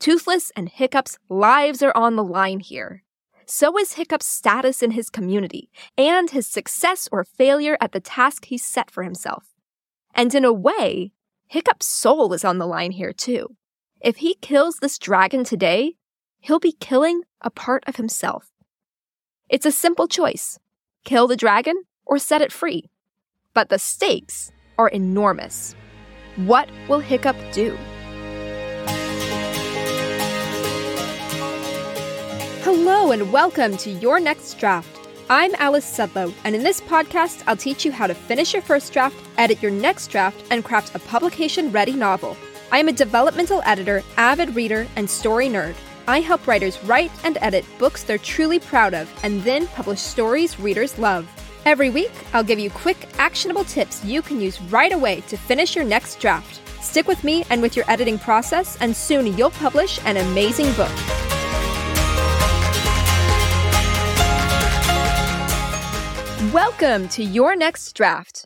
Toothless and Hiccup's lives are on the line here. So is Hiccup's status in his community, and his success or failure at the task he's set for himself. And in a way, Hiccup's soul is on the line here too. If he kills this dragon today, he'll be killing a part of himself. It's a simple choice. Kill the dragon or set it free. But the stakes are enormous. What will Hiccup do? Hello and welcome to Your Next Draft. I'm Alice Sudlow, and in this podcast, I'll teach you how to finish your first draft, edit your next draft, and craft a publication-ready novel. I am a developmental editor, avid reader, and story nerd. I help writers write and edit books they're truly proud of and then publish stories readers love. Every week, I'll give you quick, actionable tips you can use right away to finish your next draft. Stick with me and with your editing process, and soon you'll publish an amazing book. Welcome to Your Next Draft.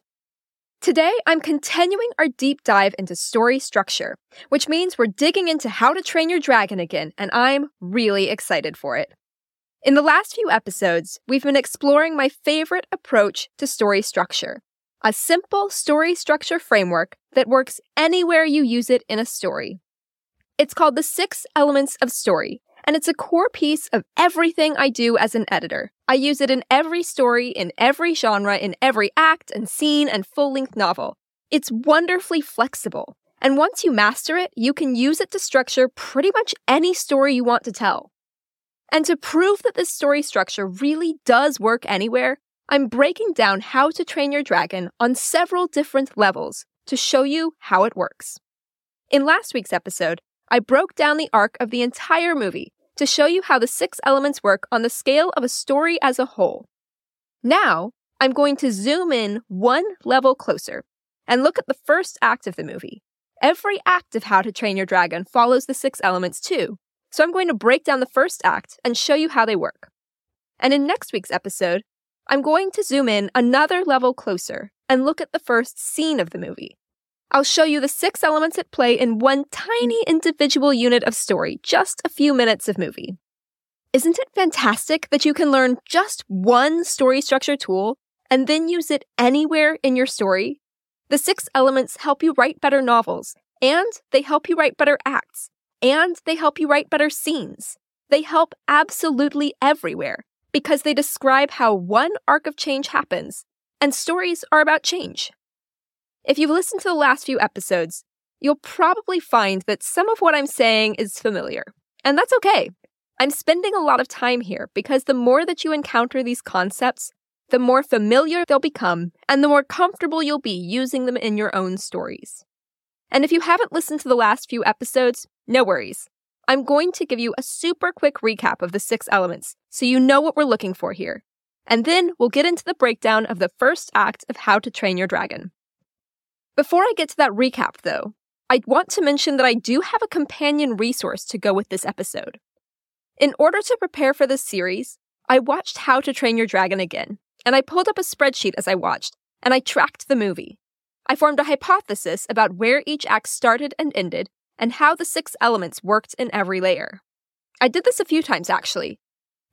Today, I'm continuing our deep dive into story structure, which means we're digging into How to Train Your Dragon again, and I'm really excited for it. In the last few episodes, we've been exploring my favorite approach to story structure, a simple story structure framework that works anywhere you use it in a story. It's called the 6 Elements of Story, and it's a core piece of everything I do as an editor. I use it in every story, in every genre, in every act and scene and full-length novel. It's wonderfully flexible, and once you master it, you can use it to structure pretty much any story you want to tell. And to prove that this story structure really does work anywhere, I'm breaking down How to Train Your Dragon on several different levels to show you how it works. In last week's episode, I broke down the arc of the entire movie to show you how the 6 elements work on the scale of a story as a whole. Now, I'm going to zoom in one level closer and look at the first act of the movie. Every act of How to Train Your Dragon follows the 6 elements too, so I'm going to break down the first act and show you how they work. And in next week's episode, I'm going to zoom in another level closer and look at the first scene of the movie. I'll show you the 6 elements at play in one tiny individual unit of story, just a few minutes of movie. Isn't it fantastic that you can learn just one story structure tool and then use it anywhere in your story? The 6 elements help you write better novels, and they help you write better acts, and they help you write better scenes. They help absolutely everywhere because they describe how one arc of change happens, and stories are about change. If you've listened to the last few episodes, you'll probably find that some of what I'm saying is familiar. And that's okay. I'm spending a lot of time here because the more that you encounter these concepts, the more familiar they'll become and the more comfortable you'll be using them in your own stories. And if you haven't listened to the last few episodes, no worries. I'm going to give you a super quick recap of the 6 elements so you know what we're looking for here. And then we'll get into the breakdown of the first act of How to Train Your Dragon. Before I get to that recap, though, I want to mention that I do have a companion resource to go with this episode. In order to prepare for this series, I watched How to Train Your Dragon again, and I pulled up a spreadsheet as I watched, and I tracked the movie. I formed a hypothesis about where each act started and ended, and how the 6 elements worked in every layer. I did this a few times, actually.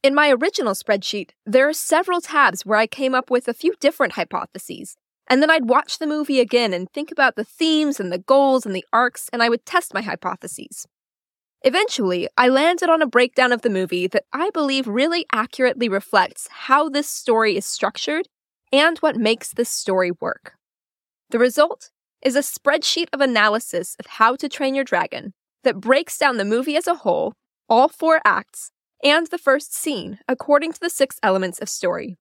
In my original spreadsheet, there are several tabs where I came up with a few different hypotheses, and then I'd watch the movie again and think about the themes and the goals and the arcs, and I would test my hypotheses. Eventually, I landed on a breakdown of the movie that I believe really accurately reflects how this story is structured and what makes this story work. The result is a spreadsheet of analysis of How to Train Your Dragon that breaks down the movie as a whole, all 4 acts, and the first scene according to the 6 elements of story.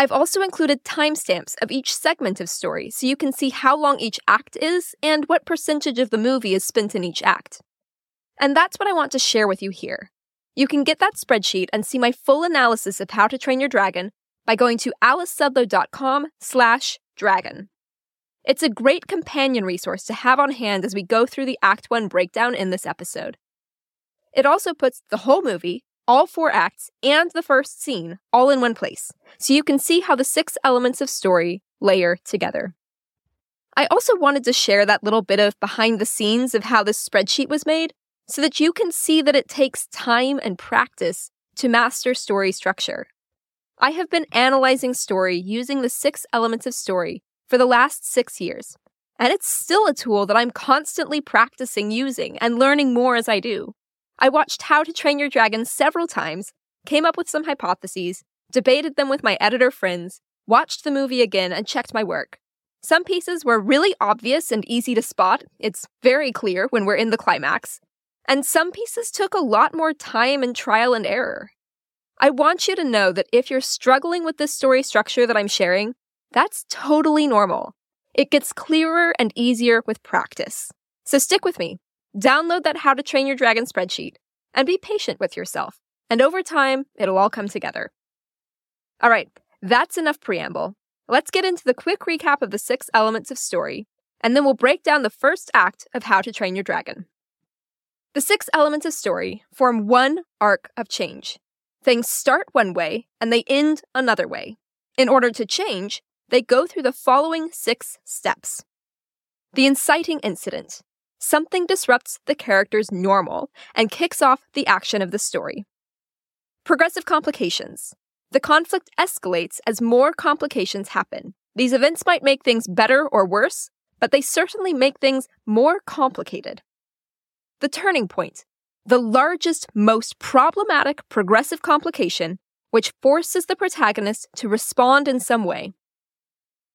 I've also included timestamps of each segment of story so you can see how long each act is and what percentage of the movie is spent in each act. And that's what I want to share with you here. You can get that spreadsheet and see my full analysis of How to Train Your Dragon by going to alicesudlow.com/dragon. It's a great companion resource to have on hand as we go through the Act 1 breakdown in this episode. It also puts the whole movie, all 4 acts, and the first scene all in one place, so you can see how the 6 elements of story layer together. I also wanted to share that little bit of behind the scenes of how this spreadsheet was made, so that you can see that it takes time and practice to master story structure. I have been analyzing story using the 6 elements of story for the last 6 years, and it's still a tool that I'm constantly practicing using and learning more as I do. I watched How to Train Your Dragon several times, came up with some hypotheses, debated them with my editor friends, watched the movie again, and checked my work. Some pieces were really obvious and easy to spot. It's very clear when we're in the climax. And some pieces took a lot more time and trial and error. I want you to know that if you're struggling with this story structure that I'm sharing, that's totally normal. It gets clearer and easier with practice. So stick with me. Download that How to Train Your Dragon spreadsheet and be patient with yourself. And over time, it'll all come together. All right, that's enough preamble. Let's get into the quick recap of the 6 elements of story, and then we'll break down the first act of How to Train Your Dragon. The 6 elements of story form one arc of change. Things start one way, and they end another way. In order to change, they go through the following 6 steps. The inciting incident. Something disrupts the character's normal and kicks off the action of the story. Progressive complications. The conflict escalates as more complications happen. These events might make things better or worse, but they certainly make things more complicated. The turning point. The largest, most problematic progressive complication, which forces the protagonist to respond in some way.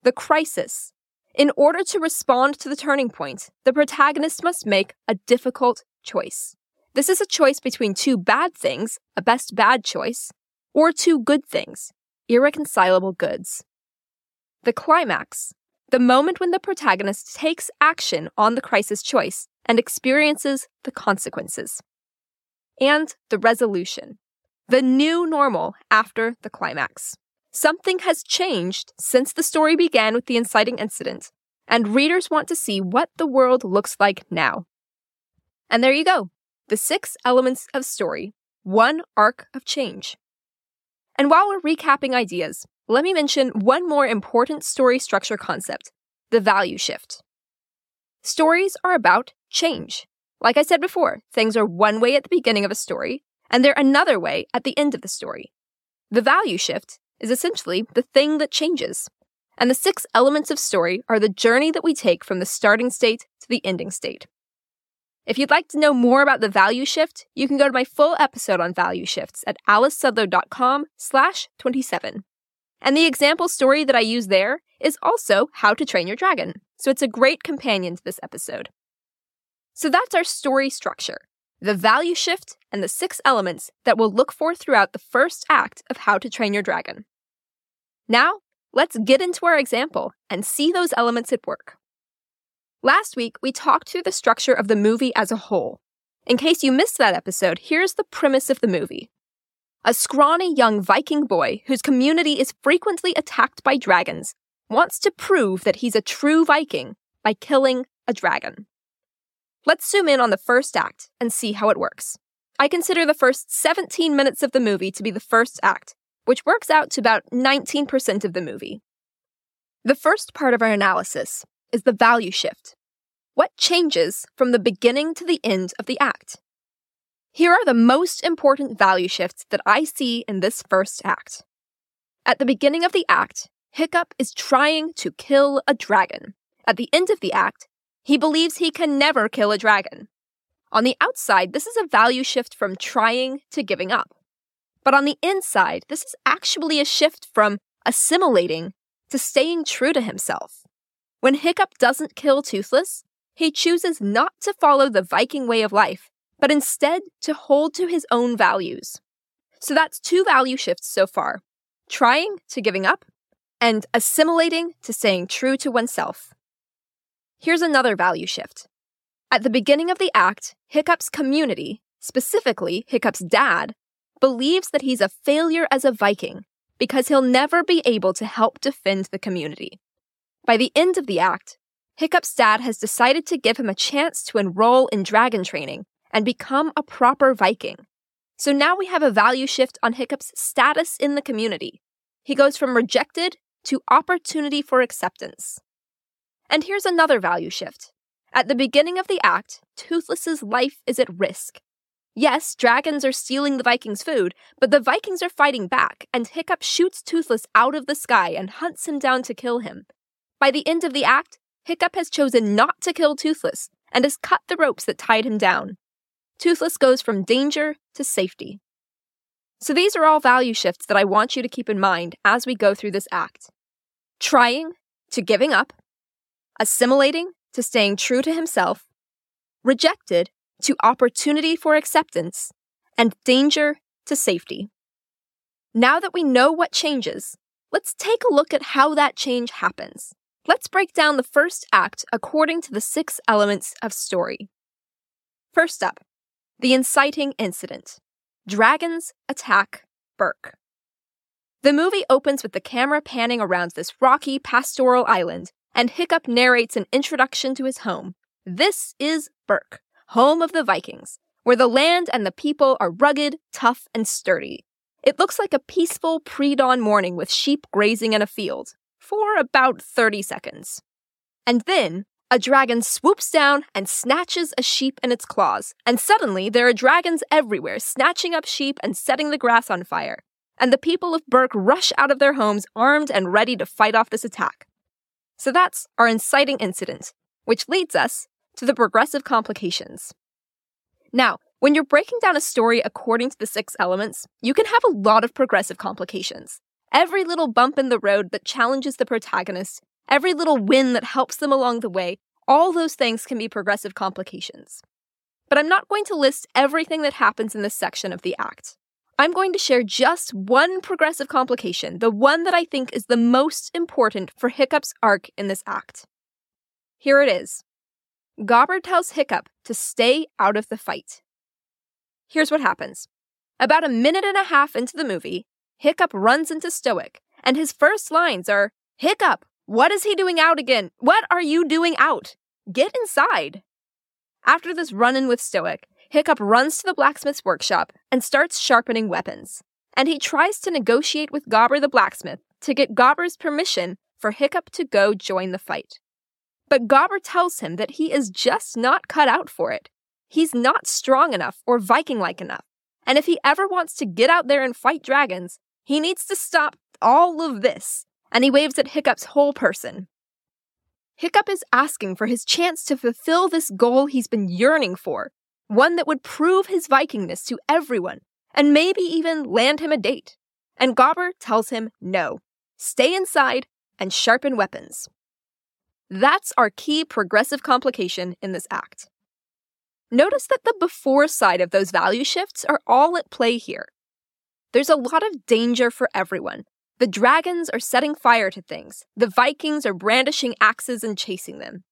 The crisis. In order to respond to the turning point, the protagonist must make a difficult choice. This is a choice between 2 bad things, a best bad choice, or 2 good things, irreconcilable goods. The climax. The moment when the protagonist takes action on the crisis choice and experiences the consequences. And the resolution. The new normal after the climax. Something has changed since the story began with the inciting incident, and readers want to see what the world looks like now. And there you go. The 6 elements of story. One arc of change. And while we're recapping ideas, let me mention one more important story structure concept, the value shift. Stories are about change. Like I said before, things are one way at the beginning of a story, and they're another way at the end of the story. The value shift is essentially the thing that changes. And the 6 elements of story are the journey that we take from the starting state to the ending state. If you'd like to know more about the value shift, you can go to my full episode on value shifts at alicesudlow.com/27. And the example story that I use there is also How to Train Your Dragon, so it's a great companion to this episode. So that's our story structure, the value shift, and the 6 elements that we'll look for throughout the first act of How to Train Your Dragon. Now, let's get into our example and see those elements at work. Last week, we talked through the structure of the movie as a whole. In case you missed that episode, here's the premise of the movie. A scrawny young Viking boy whose community is frequently attacked by dragons wants to prove that he's a true Viking by killing a dragon. Let's zoom in on the first act and see how it works. I consider the first 17 minutes of the movie to be the first act, which works out to about 19% of the movie. The first part of our analysis is the value shift. What changes from the beginning to the end of the act? Here are the most important value shifts that I see in this first act. At the beginning of the act, Hiccup is trying to kill a dragon. At the end of the act, he believes he can never kill a dragon. On the outside, this is a value shift from trying to giving up. But on the inside, this is actually a shift from assimilating to staying true to himself. When Hiccup doesn't kill Toothless, he chooses not to follow the Viking way of life, but instead to hold to his own values. So that's 2 value shifts so far, trying to giving up and assimilating to staying true to oneself. Here's another value shift. At the beginning of the act, Hiccup's community, specifically Hiccup's dad, believes that he's a failure as a Viking because he'll never be able to help defend the community. By the end of the act, Hiccup's dad has decided to give him a chance to enroll in dragon training and become a proper Viking. So now we have a value shift on Hiccup's status in the community. He goes from rejected to opportunity for acceptance. And here's another value shift. At the beginning of the act, Toothless's life is at risk. Yes, dragons are stealing the Vikings' food, but the Vikings are fighting back, and Hiccup shoots Toothless out of the sky and hunts him down to kill him. By the end of the act, Hiccup has chosen not to kill Toothless and has cut the ropes that tied him down. Toothless goes from danger to safety. So these are all value shifts that I want you to keep in mind as we go through this act. Trying to giving up, assimilating to staying true to himself, rejected to opportunity for acceptance, and danger to safety. Now that we know what changes, let's take a look at how that change happens. Let's break down the first act according to the 6 elements of story. First up, the inciting incident. Dragons attack Berk. The movie opens with the camera panning around this rocky, pastoral island, and Hiccup narrates an introduction to his home. This is Berk, home of the Vikings, where the land and the people are rugged, tough, and sturdy. It looks like a peaceful pre-dawn morning with sheep grazing in a field, for about 30 seconds. And then, a dragon swoops down and snatches a sheep in its claws, and suddenly there are dragons everywhere snatching up sheep and setting the grass on fire. And the people of Berk rush out of their homes armed and ready to fight off this attack. So that's our inciting incident, which leads us to the progressive complications. Now, when you're breaking down a story according to the 6 elements, you can have a lot of progressive complications. Every little bump in the road that challenges the protagonist, every little win that helps them along the way, all those things can be progressive complications. But I'm not going to list everything that happens in this section of the act. I'm going to share just one progressive complication, the one that I think is the most important for Hiccup's arc in this act. Here it is. Gobber tells Hiccup to stay out of the fight. Here's what happens. About a minute and a half into the movie, Hiccup runs into Stoick, and his first lines are, "Hiccup, what is he doing out again? What are you doing out? Get inside." After this run-in with Stoick, Hiccup runs to the blacksmith's workshop and starts sharpening weapons, and he tries to negotiate with Gobber the blacksmith to get Gobber's permission for Hiccup to go join the fight. But Gobber tells him that he is just not cut out for it. He's not strong enough or Viking-like enough, and if he ever wants to get out there and fight dragons, he needs to stop all of this, and he waves at Hiccup's whole person. Hiccup is asking for his chance to fulfill this goal he's been yearning for, one that would prove his Vikingness to everyone, and maybe even land him a date. And Gobber tells him no. Stay inside and sharpen weapons. That's our key progressive complication in this act. Notice that the before side of those value shifts are all at play here. There's a lot of danger for everyone. The dragons are setting fire to things. The Vikings are brandishing axes and chasing them.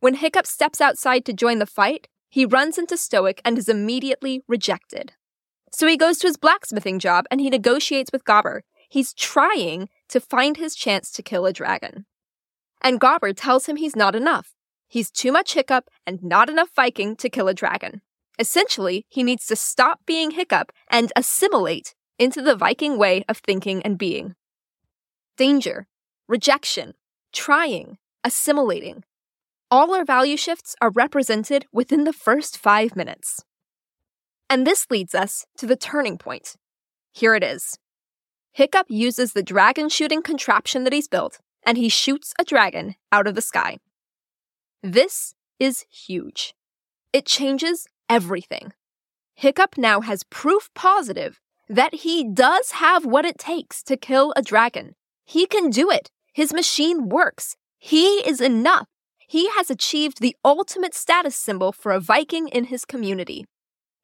When Hiccup steps outside to join the fight, he runs into Stoick and is immediately rejected. So he goes to his blacksmithing job and he negotiates with Gobber. He's trying to find his chance to kill a dragon. And Gobber tells him he's not enough. He's too much Hiccup and not enough Viking to kill a dragon. Essentially, he needs to stop being Hiccup and assimilate into the Viking way of thinking and being. Danger, rejection, trying, assimilating. All our value shifts are represented within the first 5 minutes. And this leads us to the turning point. Here it is. Hiccup uses the dragon-shooting contraption that he's built, and he shoots a dragon out of the sky. This is huge. It changes everything. Hiccup now has proof positive that he does have what it takes to kill a dragon. He can do it. His machine works. He is enough. He has achieved the ultimate status symbol for a Viking in his community.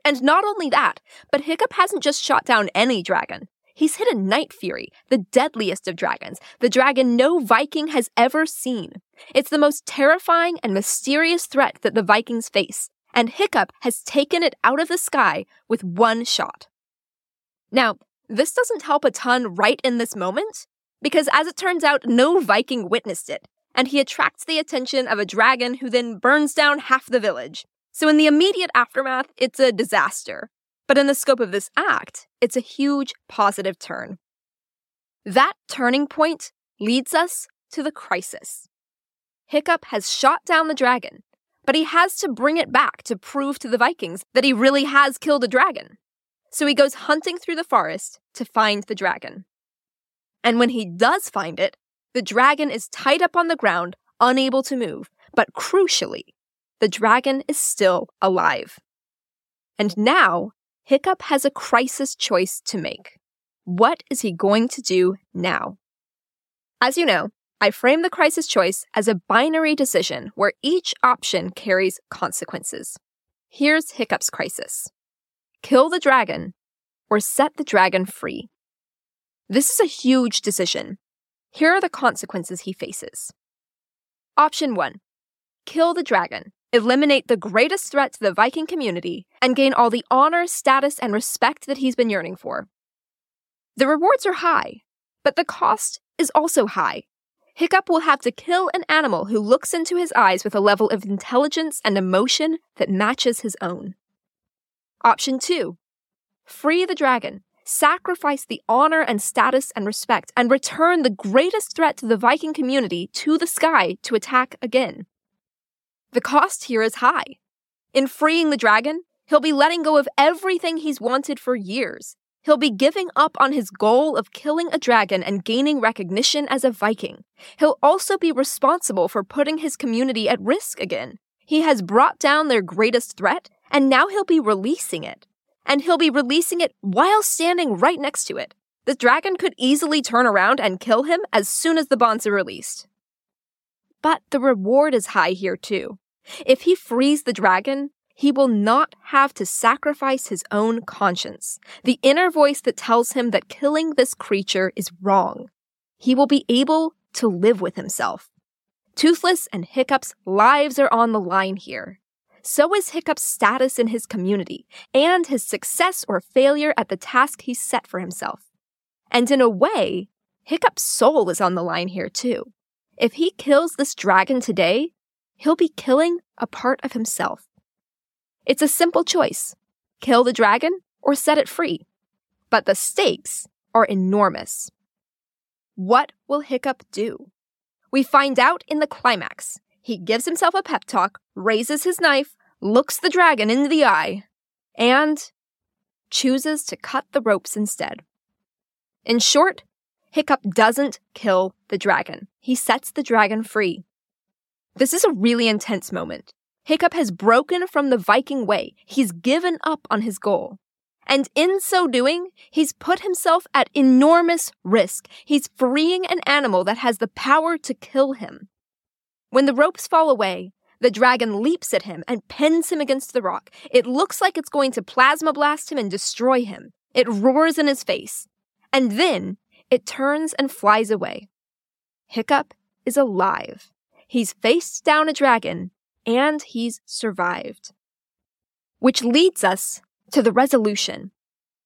And not only that, but Hiccup hasn't just shot down any dragon. He's hit a Night Fury, the deadliest of dragons, the dragon no Viking has ever seen. It's the most terrifying and mysterious threat that the Vikings face, and Hiccup has taken it out of the sky with one shot. Now, this doesn't help a ton right in this moment, because as it turns out, no Viking witnessed it, and he attracts the attention of a dragon who then burns down half the village. So in the immediate aftermath, it's a disaster. But in the scope of this act, it's a huge positive turn. That turning point leads us to the crisis. Hiccup has shot down the dragon, but he has to bring it back to prove to the Vikings that he really has killed a dragon. So he goes hunting through the forest to find the dragon. And when he does find it, the dragon is tied up on the ground, unable to move. But crucially, the dragon is still alive. And now, Hiccup has a crisis choice to make. What is he going to do now? As you know, I frame the crisis choice as a binary decision where each option carries consequences. Here's Hiccup's crisis. Kill the dragon or set the dragon free. This is a huge decision. Here are the consequences he faces. Option 1. Kill the dragon, eliminate the greatest threat to the Viking community, and gain all the honor, status, and respect that he's been yearning for. The rewards are high, but the cost is also high. Hiccup will have to kill an animal who looks into his eyes with a level of intelligence and emotion that matches his own. Option 2. Free the dragon, sacrifice the honor and status and respect, and return the greatest threat to the Viking community to the sky to attack again. The cost here is high. In freeing the dragon, he'll be letting go of everything he's wanted for years. He'll be giving up on his goal of killing a dragon and gaining recognition as a Viking. He'll also be responsible for putting his community at risk again. He has brought down their greatest threat, and now he'll be releasing it. And he'll be releasing it while standing right next to it. The dragon could easily turn around and kill him as soon as the bonds are released. But the reward is high here too. If he frees the dragon, he will not have to sacrifice his own conscience, the inner voice that tells him that killing this creature is wrong. He will be able to live with himself. Toothless and Hiccup's lives are on the line here. So is Hiccup's status in his community, and his success or failure at the task he's set for himself. And in a way, Hiccup's soul is on the line here too. If he kills this dragon today, he'll be killing a part of himself. It's a simple choice, kill the dragon or set it free. But the stakes are enormous. What will Hiccup do? We find out in the climax. He gives himself a pep talk, raises his knife, looks the dragon in the eye, and chooses to cut the ropes instead. In short, Hiccup doesn't kill the dragon. He sets the dragon free. This is a really intense moment. Hiccup has broken from the Viking way. He's given up on his goal. And in so doing, he's put himself at enormous risk. He's freeing an animal that has the power to kill him. When the ropes fall away, the dragon leaps at him and pins him against the rock. It looks like it's going to plasma blast him and destroy him. It roars in his face. And then it turns and flies away. Hiccup is alive. He's faced down a dragon. And he's survived. Which leads us to the resolution.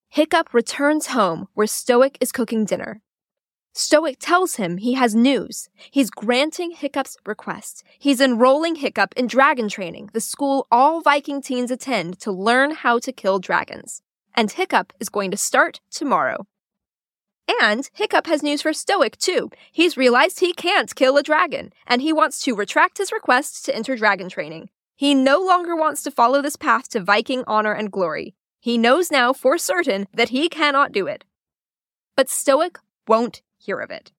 Hiccup returns home where Stoick is cooking dinner. Stoick tells him he has news. He's granting Hiccup's request. He's enrolling Hiccup in dragon training, the school all Viking teens attend to learn how to kill dragons. And Hiccup is going to start tomorrow. And Hiccup has news for Stoick, too. He's realized he can't kill a dragon, and he wants to retract his request to enter dragon training. He no longer wants to follow this path to Viking honor and glory. He knows now for certain that he cannot do it. But Stoick won't hear of it.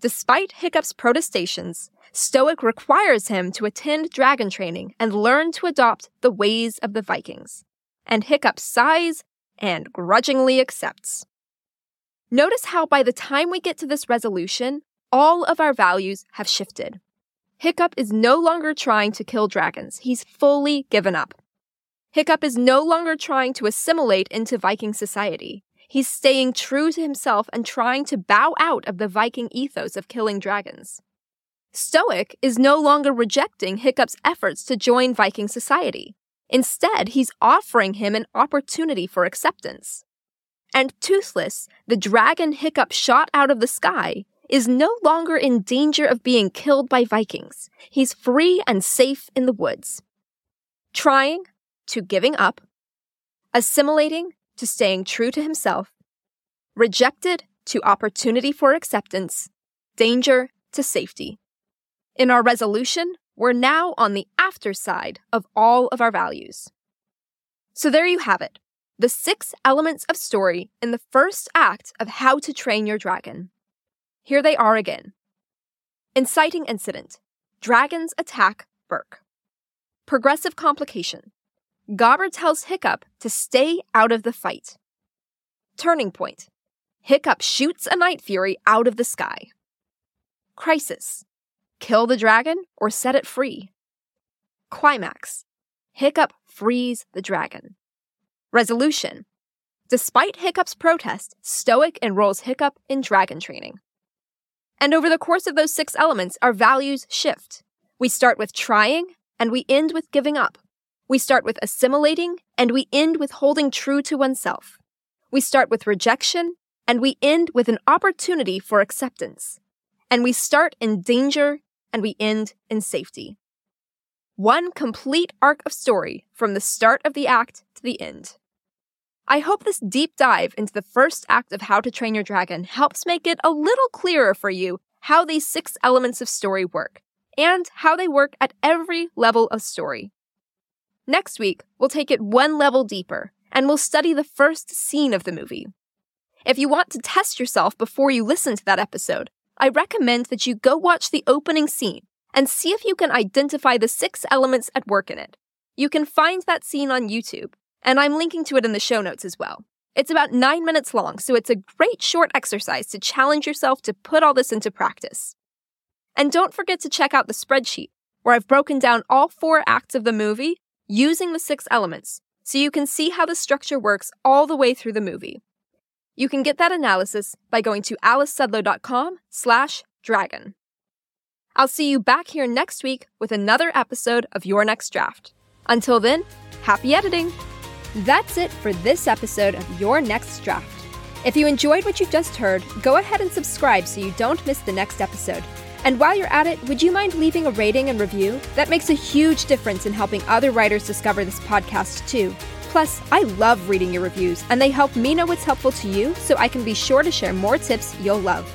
Despite Hiccup's protestations, Stoick requires him to attend dragon training and learn to adopt the ways of the Vikings. And Hiccup sighs and grudgingly accepts. Notice how by the time we get to this resolution, all of our values have shifted. Hiccup is no longer trying to kill dragons. He's fully given up. Hiccup is no longer trying to assimilate into Viking society. He's staying true to himself and trying to bow out of the Viking ethos of killing dragons. Stoick is no longer rejecting Hiccup's efforts to join Viking society. Instead, he's offering him an opportunity for acceptance. And Toothless, the dragon Hiccup shot out of the sky, is no longer in danger of being killed by Vikings. He's free and safe in the woods. Trying to giving up, assimilating to staying true to himself, rejected to opportunity for acceptance, danger to safety. In our resolution, We're now on the after side of all of our values. So there you have it, the 6 elements of story in the first act of How to Train Your Dragon. Here they are again. Inciting incident. Dragons attack Berk. Progressive complication. Gobber tells Hiccup to stay out of the fight. Turning point. Hiccup shoots a Night Fury out of the sky. Crisis. Kill the dragon or set it free. Climax. Hiccup frees the dragon. Resolution. Despite Hiccup's protest, Stoick enrolls Hiccup in dragon training. And over the course of those 6 elements, our values shift. We start with trying, and we end with giving up. We start with assimilating, and we end with holding true to oneself. We start with rejection, and we end with an opportunity for acceptance. And we start in danger, and we end in safety. One complete arc of story from the start of the act to the end. I hope this deep dive into the first act of How to Train Your Dragon helps make it a little clearer for you how these 6 elements of story work, and how they work at every level of story. Next week, we'll take it one level deeper, and we'll study the first scene of the movie. If you want to test yourself before you listen to that episode, I recommend that you go watch the opening scene and see if you can identify the 6 elements at work in it. You can find that scene on YouTube, and I'm linking to it in the show notes as well. It's about 9 minutes long, so it's a great short exercise to challenge yourself to put all this into practice. And don't forget to check out the spreadsheet, where I've broken down all 4 acts of the movie using the 6 elements, so you can see how the structure works all the way through the movie. You can get that analysis by going to alicesudlow.com/dragon. I'll see you back here next week with another episode of Your Next Draft. Until then, happy editing! That's it for this episode of Your Next Draft. If you enjoyed what you've just heard, go ahead and subscribe so you don't miss the next episode. And while you're at it, would you mind leaving a rating and review? That makes a huge difference in helping other writers discover this podcast too. Plus, I love reading your reviews, and they help me know what's helpful to you so I can be sure to share more tips you'll love.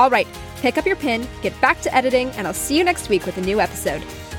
All right, pick up your pen, get back to editing, and I'll see you next week with a new episode.